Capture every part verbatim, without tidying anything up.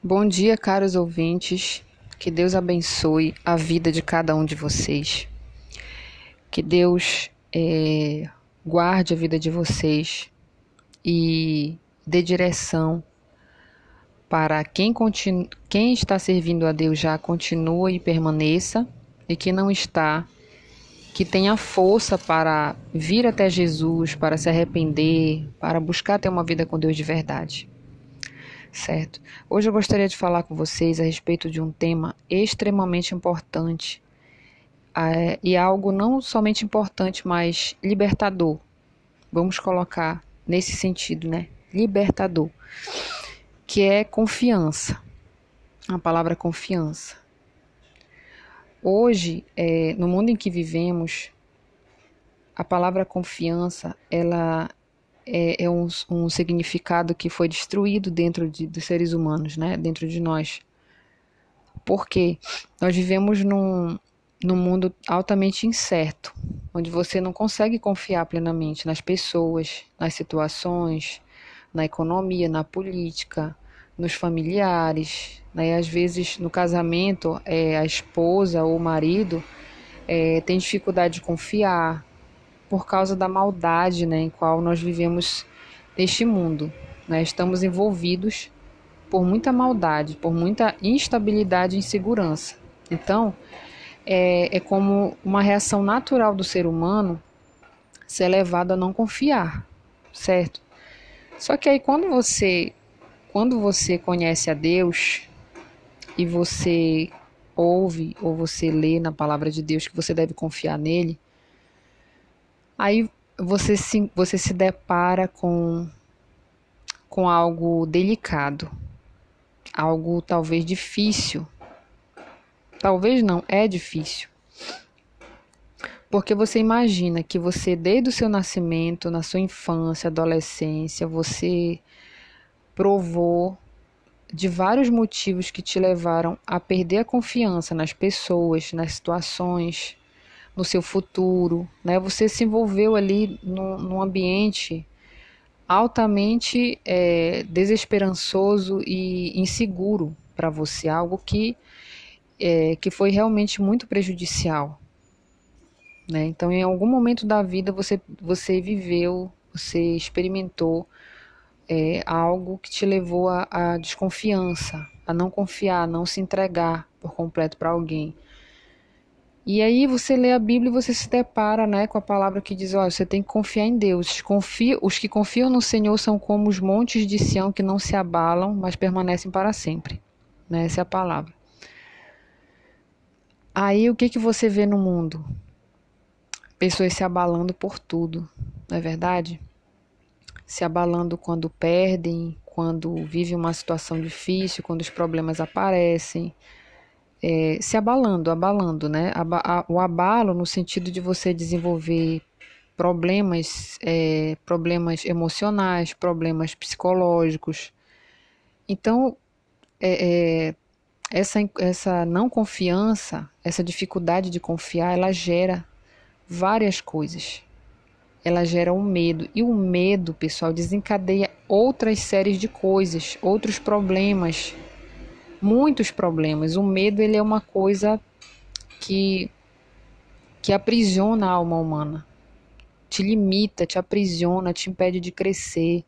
Bom dia, caros ouvintes, que Deus abençoe a vida de cada um de vocês, que Deus é, guarde a vida de vocês e dê direção para quem, continu- quem está servindo a Deus já continue e permaneça, e quem não está, que tenha força para vir até Jesus, para se arrepender, para buscar ter uma vida com Deus de verdade. Certo. Hoje eu gostaria de falar com vocês a respeito de um tema extremamente importante é, e algo não somente importante, mas libertador. Vamos colocar nesse sentido, né? Libertador, que é confiança. A palavra confiança. Hoje, é, no mundo em que vivemos, a palavra confiança, ela é um, um significado que foi destruído dentro de, dos seres humanos, né? Dentro de nós. Porque nós vivemos num, num mundo altamente incerto, onde você não consegue confiar plenamente nas pessoas, nas situações, na economia, na política, nos familiares, né? E às vezes no casamento, é, a esposa ou o marido é, tem dificuldade de confiar, por causa da maldade, né, em qual nós vivemos neste mundo. Né? Estamos envolvidos por muita maldade, por muita instabilidade e insegurança. Então, é, é como uma reação natural do ser humano ser levado a não confiar, certo? Só que aí quando você, quando você conhece a Deus e você ouve ou você lê na palavra de Deus que você deve confiar nele, aí você se, você se depara com, com algo delicado, algo talvez difícil. Talvez não, é difícil. Porque você imagina que você, desde o seu nascimento, na sua infância, adolescência, você provou de vários motivos que te levaram a perder a confiança nas pessoas, nas situações, no seu futuro, né? Você se envolveu ali num, num ambiente altamente é, desesperançoso e inseguro para você, algo que, é, que foi realmente muito prejudicial, né? Então, em algum momento da vida, você, você viveu, você experimentou é, algo que te levou à desconfiança, a não confiar, a não se entregar por completo para alguém. E aí você lê a Bíblia e você se depara, né, com a palavra que diz, olha, você tem que confiar em Deus. Confia, os que confiam no Senhor são como os montes de Sião que não se abalam, mas permanecem para sempre. Né? Essa é a palavra. Aí o que, que você vê no mundo? Pessoas se abalando por tudo, não é verdade? Se abalando quando perdem, quando vivem uma situação difícil, quando os problemas aparecem. É, se abalando, abalando, né? Aba- a, o abalo no sentido de você desenvolver problemas, é, problemas emocionais, problemas psicológicos. Então, é, é, essa, essa não confiança, essa dificuldade de confiar, ela gera várias coisas. Ela gera o medo. E o medo, pessoal, desencadeia outras séries de coisas, outros problemas. Muitos problemas. O medo, ele é uma coisa que, que aprisiona a alma humana, te limita, te aprisiona, te impede de crescer,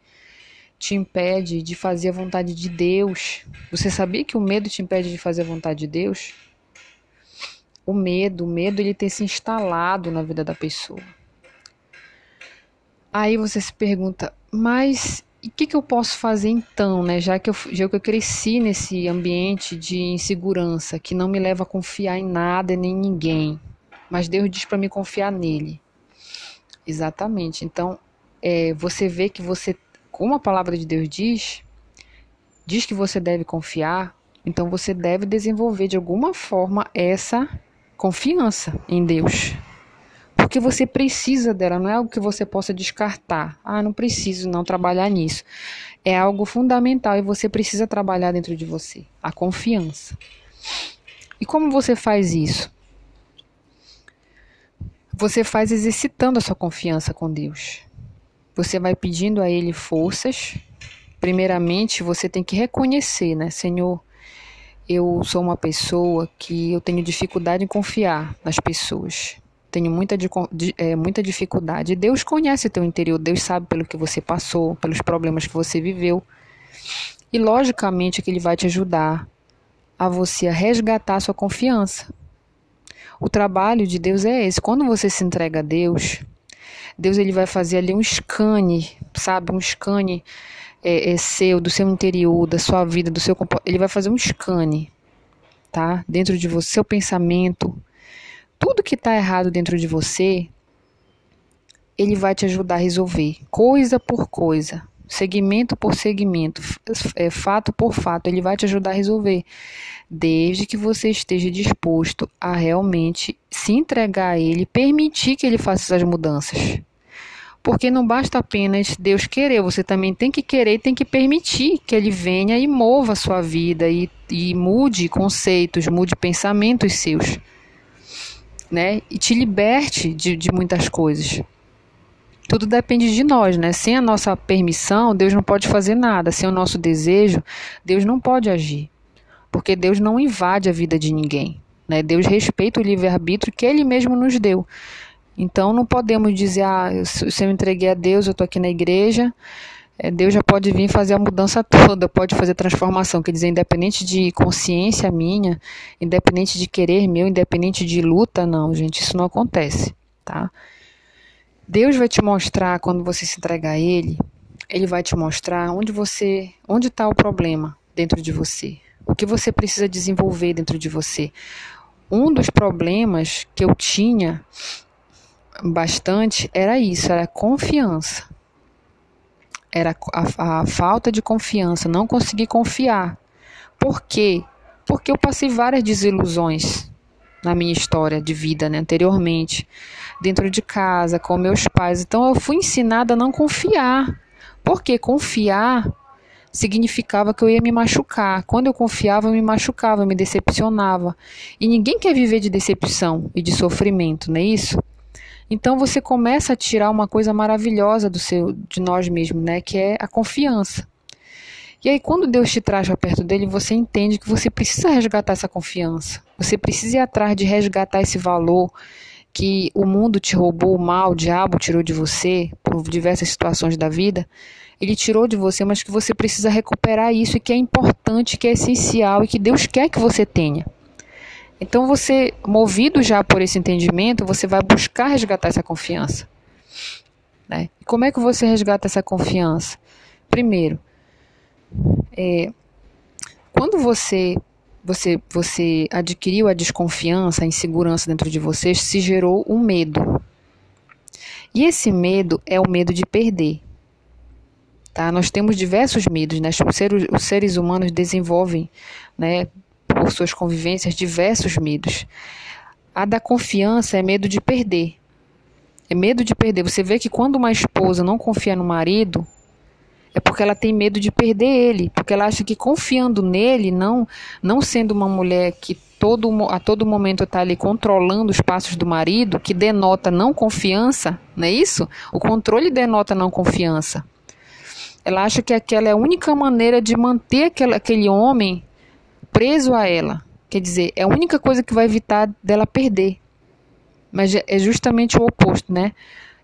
te impede de fazer a vontade de Deus. Você sabia que o medo te impede de fazer a vontade de Deus? O medo, o medo ele tem se instalado na vida da pessoa. Aí você se pergunta, mas e o que, que eu posso fazer então, né? Já que, eu, já que eu cresci nesse ambiente de insegurança, que não me leva a confiar em nada nem em ninguém. Mas Deus diz para me confiar nele. Exatamente. Então, é, você vê que você, como a palavra de Deus diz, diz que você deve confiar, então você deve desenvolver de alguma forma essa confiança em Deus. Porque você precisa dela, não é algo que você possa descartar. Ah, não preciso não trabalhar nisso. É algo fundamental e você precisa trabalhar dentro de você. A confiança. E como você faz isso? Você faz exercitando a sua confiança com Deus. Você vai pedindo a Ele forças primeiramente você tem que reconhecer, né? Senhor, eu sou uma pessoa que eu tenho dificuldade em confiar nas pessoas. Tenho muita, é, muita dificuldade. Deus conhece o teu interior, Deus sabe pelo que você passou, pelos problemas que você viveu. E logicamente que Ele vai te ajudar a você a resgatar a sua confiança. O trabalho de Deus é esse. Quando você se entrega a Deus, Deus ele vai fazer ali um scan, sabe? Um scan é, é seu, do seu interior, da sua vida, do seu comportamento. Ele vai fazer um scan, tá? Dentro de você, seu pensamento. Tudo que está errado dentro de você, Ele vai te ajudar a resolver, coisa por coisa, segmento por segmento, fato por fato, Ele vai te ajudar a resolver, desde que você esteja disposto a realmente se entregar a Ele, permitir que Ele faça essas mudanças. Porque não basta apenas Deus querer, você também tem que querer e tem que permitir que Ele venha e mova a sua vida, e, e mude conceitos, mude pensamentos seus. Né? E te liberte de, de muitas coisas. Tudo depende de nós, né? Sem a nossa permissão, Deus não pode fazer nada. Sem o nosso desejo, Deus não pode agir. Porque Deus não invade a vida de ninguém, né? Deus respeita o livre-arbítrio que Ele mesmo nos deu. Então não podemos dizer, ah, se eu entreguei a Deus, eu estou aqui na igreja, Deus já pode vir fazer a mudança toda, pode fazer a transformação, quer dizer, independente de consciência minha, independente de querer meu, independente de luta, não, gente, isso não acontece, tá? Deus vai te mostrar, quando você se entregar a Ele, Ele vai te mostrar onde você, onde está o problema dentro de você, o que você precisa desenvolver dentro de você. Um dos problemas que eu tinha bastante era isso, era a confiança. Era a, a falta de confiança, não consegui confiar. Por quê? Porque eu passei várias desilusões na minha história de vida, né, anteriormente, dentro de casa, com meus pais. Então eu fui ensinada a não confiar, porque confiar significava que eu ia me machucar. Quando eu confiava, eu me machucava, eu me decepcionava. E ninguém quer viver de decepção e de sofrimento, não é isso? Então você começa a tirar uma coisa maravilhosa do seu, de nós mesmos, né? Que é a confiança. E aí quando Deus te traz para perto dele, você entende que você precisa resgatar essa confiança. Você precisa ir atrás de resgatar esse valor que o mundo te roubou, o mal, o diabo tirou de você por diversas situações da vida. Ele tirou de você, mas que você precisa recuperar isso e que é importante, que é essencial e que Deus quer que você tenha. Então você, movido já por esse entendimento, você vai buscar resgatar essa confiança, né? E como é que você resgata essa confiança? Primeiro, é, quando você, você, você adquiriu a desconfiança, a insegurança dentro de você, se gerou um medo. E esse medo é o medo de perder. Tá? Nós temos diversos medos, né? Os seres, os seres humanos desenvolvem, né, por suas convivências, diversos medos. A da confiança é medo de perder. É medo de perder. Você vê que quando uma esposa não confia no marido, é porque ela tem medo de perder ele. Porque ela acha que confiando nele, não, não sendo uma mulher que todo, a todo momento está ali controlando os passos do marido, que denota não confiança, não é isso? O controle denota não confiança. Ela acha que aquela é a única maneira de manter aquele, aquele homem preso a ela, quer dizer, é a única coisa que vai evitar dela perder. Mas é justamente o oposto, né?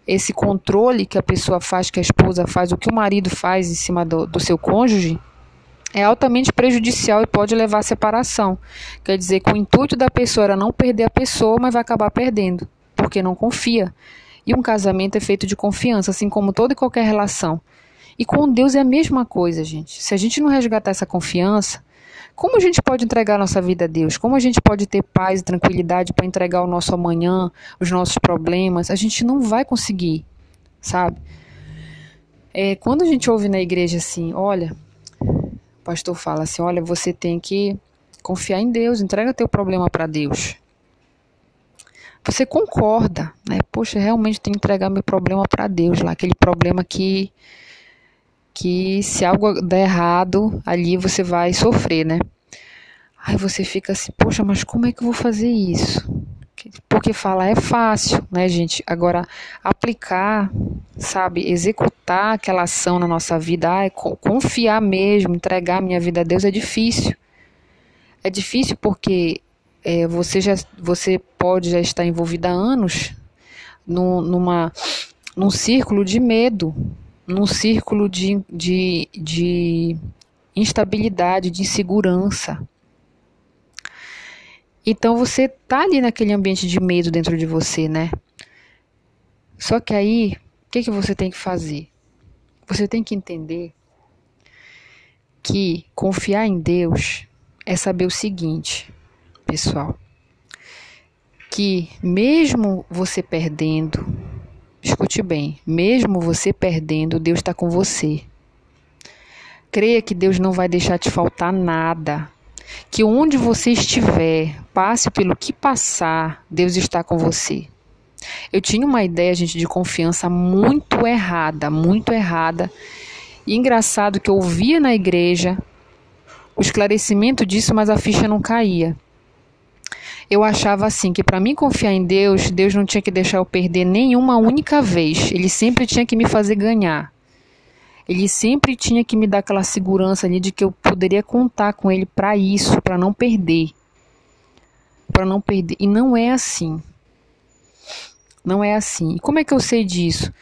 Esse controle que a pessoa faz, que a esposa faz, o que o marido faz em cima do, do seu cônjuge, é altamente prejudicial e pode levar à separação. Quer dizer, que o intuito da pessoa era não perder a pessoa, mas vai acabar perdendo, porque não confia. E um casamento é feito de confiança, assim como toda e qualquer relação. E com Deus é a mesma coisa, gente. Se a gente não resgatar essa confiança, como a gente pode entregar nossa vida a Deus? Como a gente pode ter paz e tranquilidade para entregar o nosso amanhã, os nossos problemas? A gente não vai conseguir, sabe? É, quando a gente ouve na igreja assim, olha, o pastor fala assim, olha, você tem que confiar em Deus, entrega teu problema para Deus. Você concorda, né? Poxa, realmente tenho que entregar meu problema para Deus, lá, aquele problema que... que se algo der errado, ali você vai sofrer, né? Aí você fica assim, poxa, mas como é que eu vou fazer isso? porque falar é fácil, né, gente? Agora, aplicar, sabe, executar aquela ação na nossa vida, ah, é confiar mesmo, entregar minha vida a Deus é difícil. É difícil porque é, você, já, você pode já estar envolvida há anos num, numa, num círculo de medo, num círculo de, de, de instabilidade, de insegurança. Então, você tá ali naquele ambiente de medo dentro de você, né? Só que aí, o que que você tem que fazer? Você tem que entender que confiar em Deus é saber o seguinte, pessoal. Que mesmo você perdendo, escute bem, mesmo você perdendo, Deus está com você. Creia que Deus não vai deixar te faltar nada. Que onde você estiver, passe pelo que passar, Deus está com você. Eu tinha uma ideia, gente, de confiança muito errada, muito errada. E engraçado que eu ouvia na igreja o esclarecimento disso, mas a ficha não caía. Eu achava assim, que para mim confiar em Deus, Deus não tinha que deixar eu perder nenhuma única vez. Ele sempre tinha que me fazer ganhar. Ele sempre tinha que me dar aquela segurança ali de que eu poderia contar com ele para isso, para não perder. Para não perder. E não é assim. Não é assim. E como é que eu sei disso?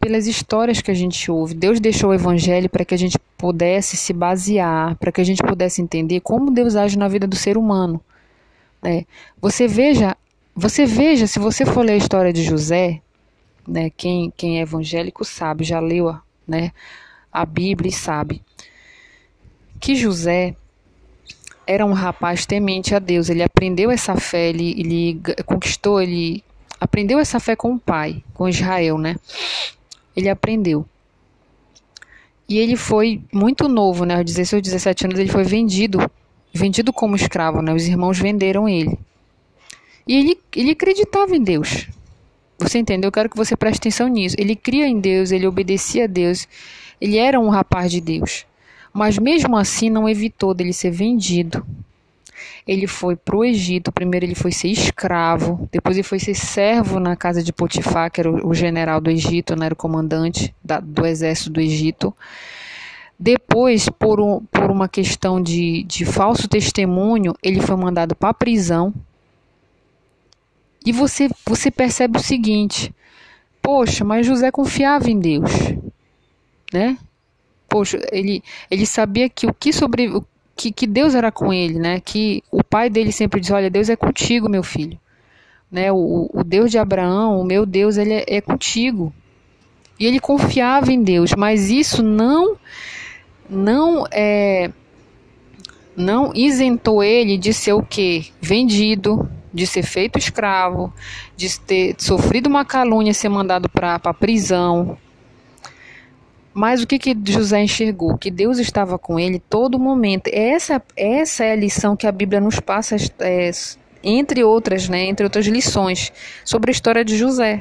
Pelas histórias que a gente ouve. Deus deixou o evangelho para que a gente pudesse se basear, para que a gente pudesse entender como Deus age na vida do ser humano. É. Você veja, você veja, se você for ler a história de José, né, quem, quem é evangélico sabe, já leu a Né, a Bíblia e sabe que José era um rapaz temente a Deus. Ele aprendeu essa fé, ele, ele conquistou, ele aprendeu essa fé com o pai, com Israel, né? Ele aprendeu. E ele foi muito novo, né? Aos dezesseis, dezessete anos ele foi vendido, vendido como escravo, né? Os irmãos venderam ele. E ele, ele acreditava em Deus. Você entendeu? Eu quero que você preste atenção nisso. Ele cria em Deus, ele obedecia a Deus, ele era um rapaz de Deus. Mas mesmo assim não evitou dele ser vendido. Ele foi para o Egito, primeiro ele foi ser escravo, depois ele foi ser servo na casa de Potifar, que era o general do Egito, né, era o comandante da, do exército do Egito. Depois, por, um, por uma questão de, de falso testemunho, ele foi mandado para a prisão. E você, você percebe o seguinte, poxa, mas José confiava em Deus, né? Poxa, ele, ele sabia que o que sobre, que, que Deus era com ele, né? Que o pai dele sempre diz, olha, Deus é contigo, meu filho, né? O, o Deus de Abraão, o meu Deus, ele é, é contigo. E ele confiava em Deus, mas isso não, não é, não isentou ele de ser o quê? Vendido. De ser feito escravo, de ter sofrido uma calúnia, ser mandado para a prisão. Mas o que, que José enxergou? Que Deus estava com ele todo momento. Essa, essa é a lição que a Bíblia nos passa, é, entre outras, né, entre outras lições, sobre a história de José.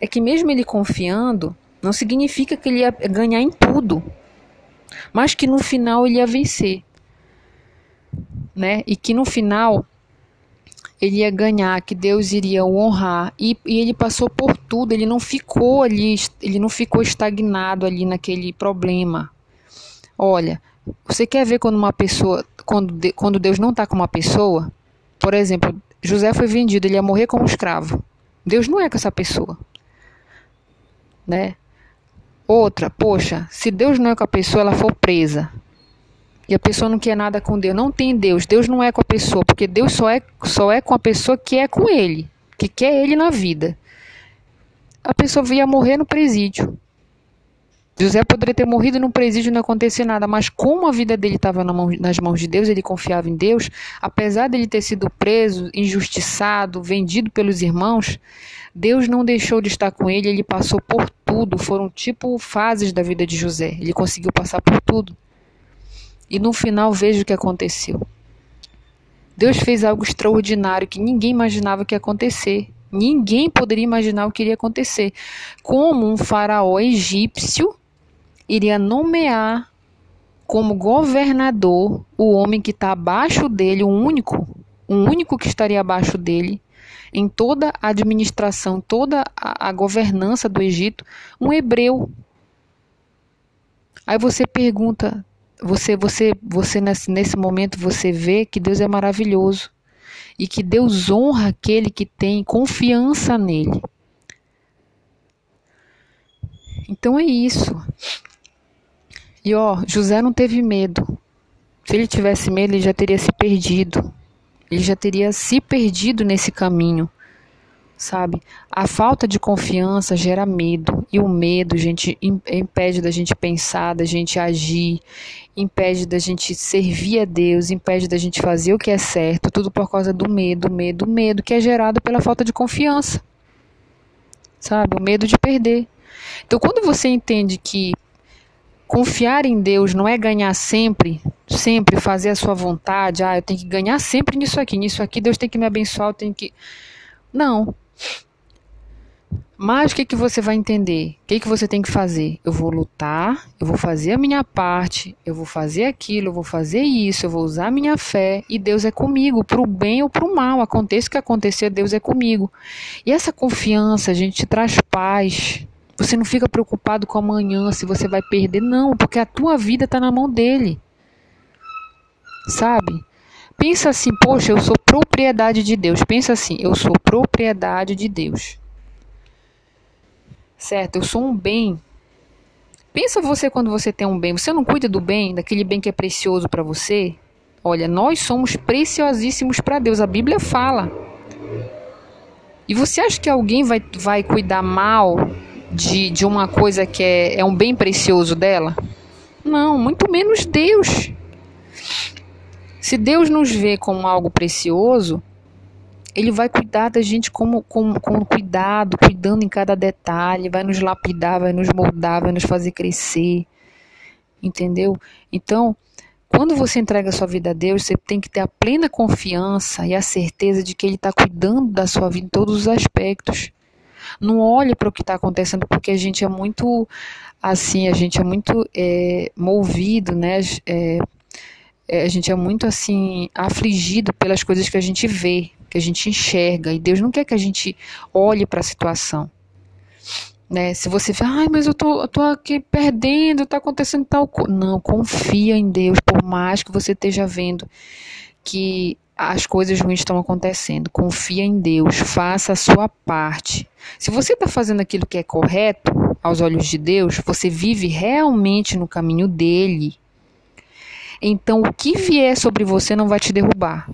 É que mesmo ele confiando, não significa que ele ia ganhar em tudo, mas que no final ele ia vencer. Né? E que no final ele ia ganhar, que Deus iria o honrar, e, e ele passou por tudo, ele não ficou ali, ele não ficou estagnado ali naquele problema. Olha, você quer ver quando uma pessoa, quando, quando Deus não está com uma pessoa, por exemplo, José foi vendido, ele ia morrer como escravo. Deus não é com essa pessoa, né? Outra, poxa, se Deus não é com a pessoa, ela for presa. E a pessoa não quer nada com Deus, não tem Deus, Deus não é com a pessoa, porque Deus só é, só é com a pessoa que é com ele, que quer ele na vida. A pessoa ia morrer no presídio. José poderia ter morrido no presídio e não acontecer nada, mas como a vida dele estava na mão, nas mãos de Deus, ele confiava em Deus, apesar dele ter sido preso, injustiçado, vendido pelos irmãos, Deus não deixou de estar com ele, ele passou por tudo, foram tipo fases da vida de José, ele conseguiu passar por tudo. E no final, veja o que aconteceu. Deus fez algo extraordinário que ninguém imaginava que ia acontecer. Ninguém poderia imaginar o que iria acontecer. Como um faraó egípcio iria nomear como governador o homem que está abaixo dele, o único, o único que estaria abaixo dele, em toda a administração, toda a, a governança do Egito, um hebreu. Aí você pergunta, você, você, você nesse, nesse momento você vê que Deus é maravilhoso e que Deus honra aquele que tem confiança nele. Então é isso. E ó, José não teve medo. Se ele tivesse medo, ele já teria se perdido. Ele já teria se perdido nesse caminho, sabe? A falta de confiança gera medo. E o medo, gente, impede da gente pensar, da gente agir, impede da gente servir a Deus, impede da gente fazer o que é certo. Tudo por causa do medo, medo, medo, que é gerado pela falta de confiança, sabe? O medo de perder. Então, quando você entende que confiar em Deus não é ganhar sempre, sempre fazer a sua vontade, ah, eu tenho que ganhar sempre nisso aqui, nisso aqui, Deus tem que me abençoar, eu tenho que... Não. Mas o que, que você vai entender? O que, que você tem que fazer? Eu vou lutar, eu vou fazer a minha parte, eu vou fazer aquilo, eu vou fazer isso, eu vou usar a minha fé, e Deus é comigo, pro bem ou pro mal, aconteça o que acontecer, Deus é comigo. E essa confiança, gente, te traz paz. Você não fica preocupado com amanhã, se você vai perder. Não, porque a tua vida está na mão dele. Sabe? Pensa assim, poxa, eu sou propriedade de Deus. Pensa assim, eu sou propriedade de Deus. Certo? Eu sou um bem. Pensa você quando você tem um bem. Você não cuida do bem, daquele bem que é precioso para você? Olha, nós somos preciosíssimos para Deus. A Bíblia fala. E você acha que alguém vai, vai cuidar mal... De, de uma coisa que é, é um bem precioso dela? Não, muito menos Deus. Se Deus nos vê como algo precioso, Ele vai cuidar da gente como, como, com cuidado, cuidando em cada detalhe, vai nos lapidar, vai nos moldar, vai nos fazer crescer. Entendeu? Então, quando você entrega a sua vida a Deus, você tem que ter a plena confiança e a certeza de que Ele está cuidando da sua vida em todos os aspectos. Não olhe para o que está acontecendo, porque a gente é muito, assim, a gente é muito é, movido, né? É, é, a gente é muito, assim, afligido pelas coisas que a gente vê, que a gente enxerga. E Deus não quer que a gente olhe para a situação, né? Se você fala, ai, mas eu tô, eu tô aqui perdendo, tá acontecendo tal coisa. Não, confia em Deus, por mais que você esteja vendo que... as coisas ruins estão acontecendo. Confia em Deus. Faça a sua parte. Se você está fazendo aquilo que é correto aos olhos de Deus, você vive realmente no caminho dele. Então, o que vier sobre você não vai te derrubar.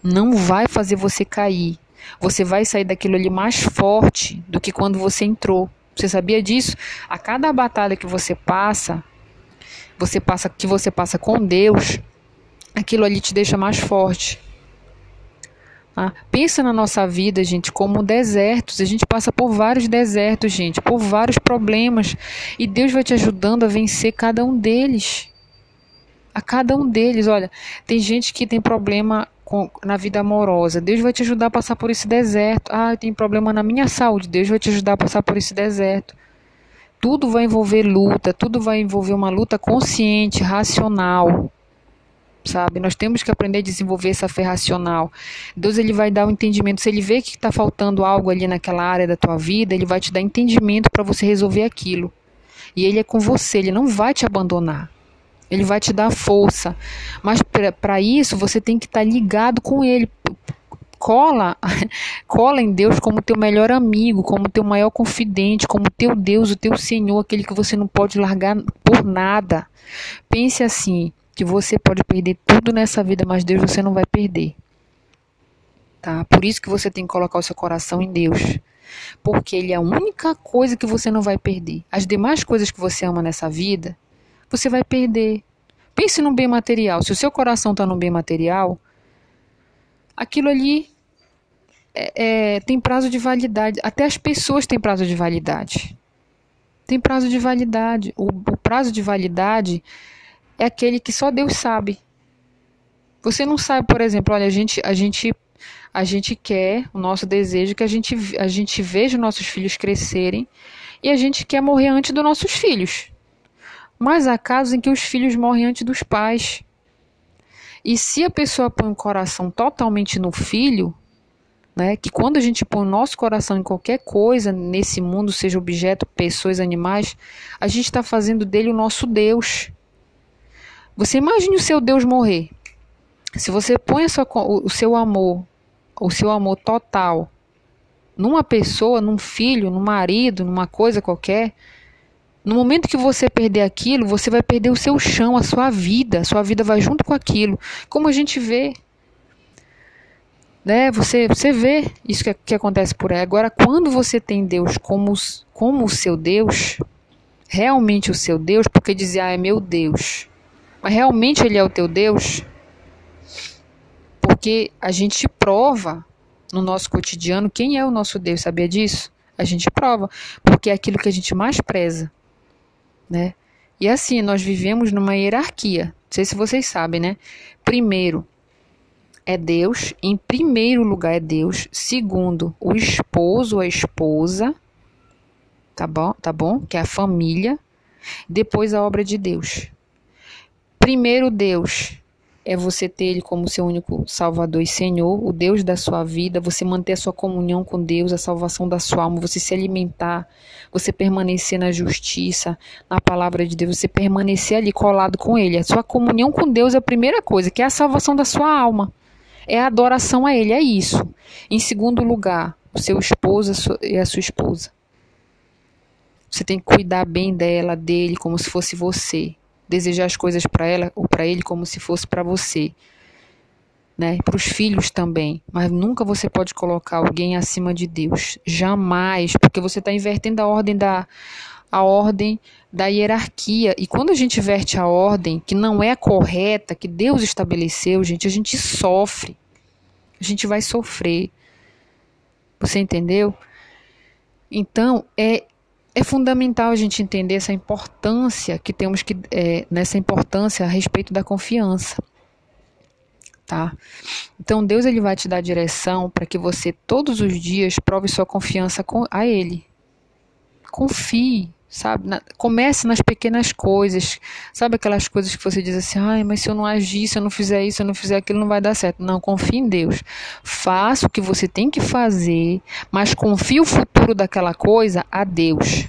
Não vai fazer você cair. Você vai sair daquilo ali mais forte do que quando você entrou. Você sabia disso? A cada batalha que você passa, você passa que você passa com Deus, aquilo ali te deixa mais forte. Ah, pensa na nossa vida, gente, como desertos. A gente passa por vários desertos, gente, por vários problemas. E Deus vai te ajudando a vencer cada um deles. A cada um deles. Olha, tem gente que tem problema com, na vida amorosa. Deus vai te ajudar a passar por esse deserto. Ah, eu tenho problema na minha saúde. Deus vai te ajudar a passar por esse deserto. Tudo vai envolver luta. Tudo vai envolver uma luta consciente, racional. Sabe, nós temos que aprender a desenvolver essa fé racional. Deus, ele vai dar o entendimento. Se ele vê que está faltando algo ali naquela área da tua vida, ele vai te dar entendimento para você resolver aquilo. E ele é com você, ele não vai te abandonar. Ele vai te dar força. Mas para isso, você tem que estar tá ligado com ele. Cola, cola em Deus como teu melhor amigo, como teu maior confidente, como teu Deus, o teu Senhor, aquele que você não pode largar por nada. Pense assim, que você pode perder tudo nessa vida, mas Deus você não vai perder, tá? Por isso que você tem que colocar o seu coração em Deus, porque Ele é a única coisa que você não vai perder. As demais coisas que você ama nessa vida, você vai perder. Pense no bem material. Se o seu coração está no bem material, aquilo ali é, é, tem prazo de validade. Até as pessoas têm prazo de validade. Tem prazo de validade. O, o prazo de validade é aquele que só Deus sabe. Você não sabe, por exemplo, olha, a gente, a gente, a gente quer, o nosso desejo é que a gente, a gente veja nossos filhos crescerem e a gente quer morrer antes dos nossos filhos. Mas há casos em que os filhos morrem antes dos pais. E se a pessoa põe o coração totalmente no filho, né? Que quando a gente põe o nosso coração em qualquer coisa nesse mundo, seja objeto, pessoas, animais, a gente está fazendo dele o nosso Deus. Você imagine o seu Deus morrer. Se você põe a sua, o seu amor, o seu amor total numa pessoa, num filho, num marido, numa coisa qualquer, no momento que você perder aquilo, você vai perder o seu chão, a sua vida. A sua vida vai junto com aquilo. Como a gente vê, né? Você, você vê isso que, que acontece por aí. Agora, quando você tem Deus como, como o seu Deus, realmente o seu Deus, porque dizer, ah, é meu Deus. Mas realmente ele é o teu Deus? Porque a gente prova no nosso cotidiano quem é o nosso Deus, sabia disso? A gente prova, porque é aquilo que a gente mais preza, né? E assim, nós vivemos numa hierarquia, não sei se vocês sabem, né? Primeiro é Deus, em primeiro lugar é Deus, segundo o esposo, a esposa, tá bom? Tá bom? Que é a família, depois a obra de Deus. Primeiro Deus é você ter ele como seu único Salvador e Senhor, o Deus da sua vida, você manter a sua comunhão com Deus, a salvação da sua alma, você se alimentar, você permanecer na justiça, na palavra de Deus, você permanecer ali colado com ele. A sua comunhão com Deus é a primeira coisa, que é a salvação da sua alma, é a adoração a ele, é isso. Em segundo lugar, o seu esposo e a sua esposa. Você tem que cuidar bem dela, dele, como se fosse você. Desejar as coisas para ela ou para ele como se fosse para você, né? Para os filhos também, mas nunca você pode colocar alguém acima de Deus, jamais, porque você está invertendo a ordem da a ordem da hierarquia. E quando a gente inverte a ordem que não é correta, que Deus estabeleceu, gente, a gente sofre, a gente vai sofrer. Você entendeu? Então é É fundamental a gente entender essa importância que temos que, é, nessa importância a respeito da confiança, tá? Então Deus ele vai te dar direção para que você todos os dias prove sua confiança com, a Ele. Confie, sabe? Na, comece nas pequenas coisas, sabe aquelas coisas que você diz assim, ai, mas se eu não agir, se eu não fizer isso, se eu não fizer aquilo, não vai dar certo. Não, confie em Deus. Faça o que você tem que fazer, mas confie o futuro daquela coisa a Deus.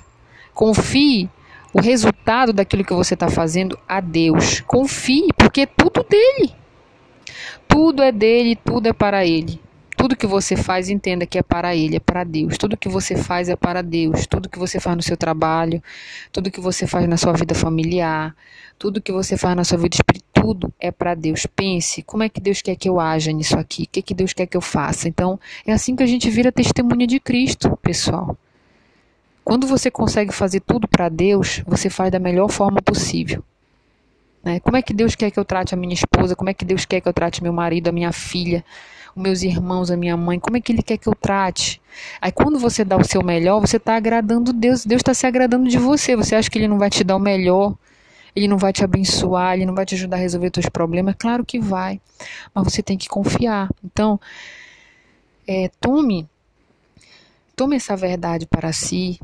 Confie o resultado daquilo que você está fazendo a Deus. Confie, porque é tudo dele. Tudo é dele, tudo é para ele. Tudo que você faz, entenda que é para ele, é para Deus. Tudo que você faz é para Deus. Tudo que você faz no seu trabalho, tudo que você faz na sua vida familiar, tudo que você faz na sua vida espiritual, tudo é para Deus. Pense, como é que Deus quer que eu haja nisso aqui? O que, que Deus quer que eu faça? Então, é assim que a gente vira testemunha de Cristo, pessoal. Quando você consegue fazer tudo para Deus, você faz da melhor forma possível. Né? Como é que Deus quer que eu trate a minha esposa? Como é que Deus quer que eu trate meu marido, a minha filha? Os meus irmãos, a minha mãe, como é que ele quer que eu trate? Aí quando você dá o seu melhor, você está agradando Deus, Deus está se agradando de você, você acha que ele não vai te dar o melhor, ele não vai te abençoar, ele não vai te ajudar a resolver os seus problemas, claro que vai, mas você tem que confiar. Então, é, tome, tome essa verdade para si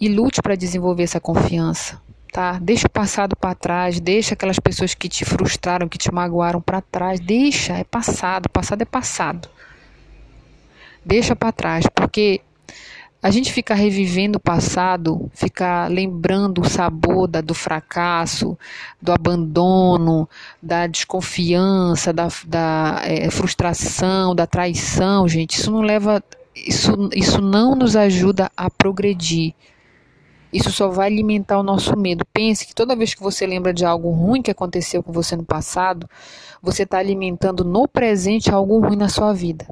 e lute para desenvolver essa confiança. Tá? Deixa o passado para trás, deixa aquelas pessoas que te frustraram, que te magoaram para trás, deixa, é passado, passado é passado. Deixa para trás, porque a gente fica revivendo o passado, fica lembrando o sabor da, do fracasso, do abandono, da desconfiança, da, da é, frustração, da traição, gente, isso não leva, isso, isso não nos ajuda a progredir. Isso só vai alimentar o nosso medo. Pense que toda vez que você lembra de algo ruim que aconteceu com você no passado, você está alimentando no presente algo ruim na sua vida.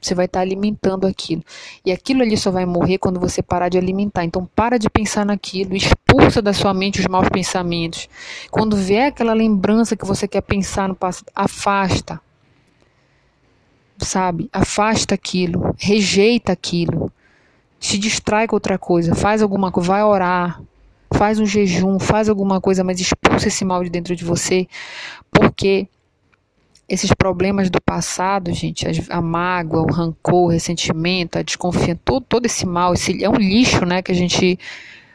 Você vai estar tá alimentando aquilo. E aquilo ali só vai morrer quando você parar de alimentar. Então, para de pensar naquilo. Expulsa da sua mente os maus pensamentos. Quando vier aquela lembrança que você quer pensar no passado, afasta. Sabe? Afasta aquilo. Rejeita aquilo. Se distrai com outra coisa, faz alguma coisa, vai orar, faz um jejum, faz alguma coisa, mas expulsa esse mal de dentro de você, porque esses problemas do passado, gente, a mágoa, o rancor, o ressentimento, a desconfiança, todo, todo esse mal, esse, é um lixo, né, que a gente,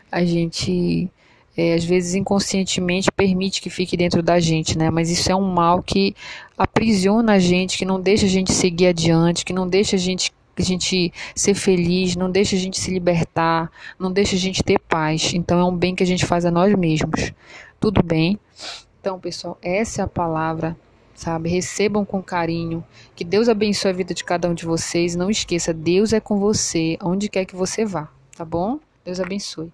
a gente é, às vezes inconscientemente permite que fique dentro da gente, né, mas isso é um mal que aprisiona a gente, que não deixa a gente seguir adiante, que não deixa a gente a gente ser feliz, não deixa a gente se libertar, não deixa a gente ter paz. Então é um bem que a gente faz a nós mesmos. Tudo bem? Então, pessoal, essa é a palavra, sabe? Recebam com carinho. Que Deus abençoe a vida de cada um de vocês. Não esqueça, Deus é com você, onde quer que você vá, tá bom? Deus abençoe.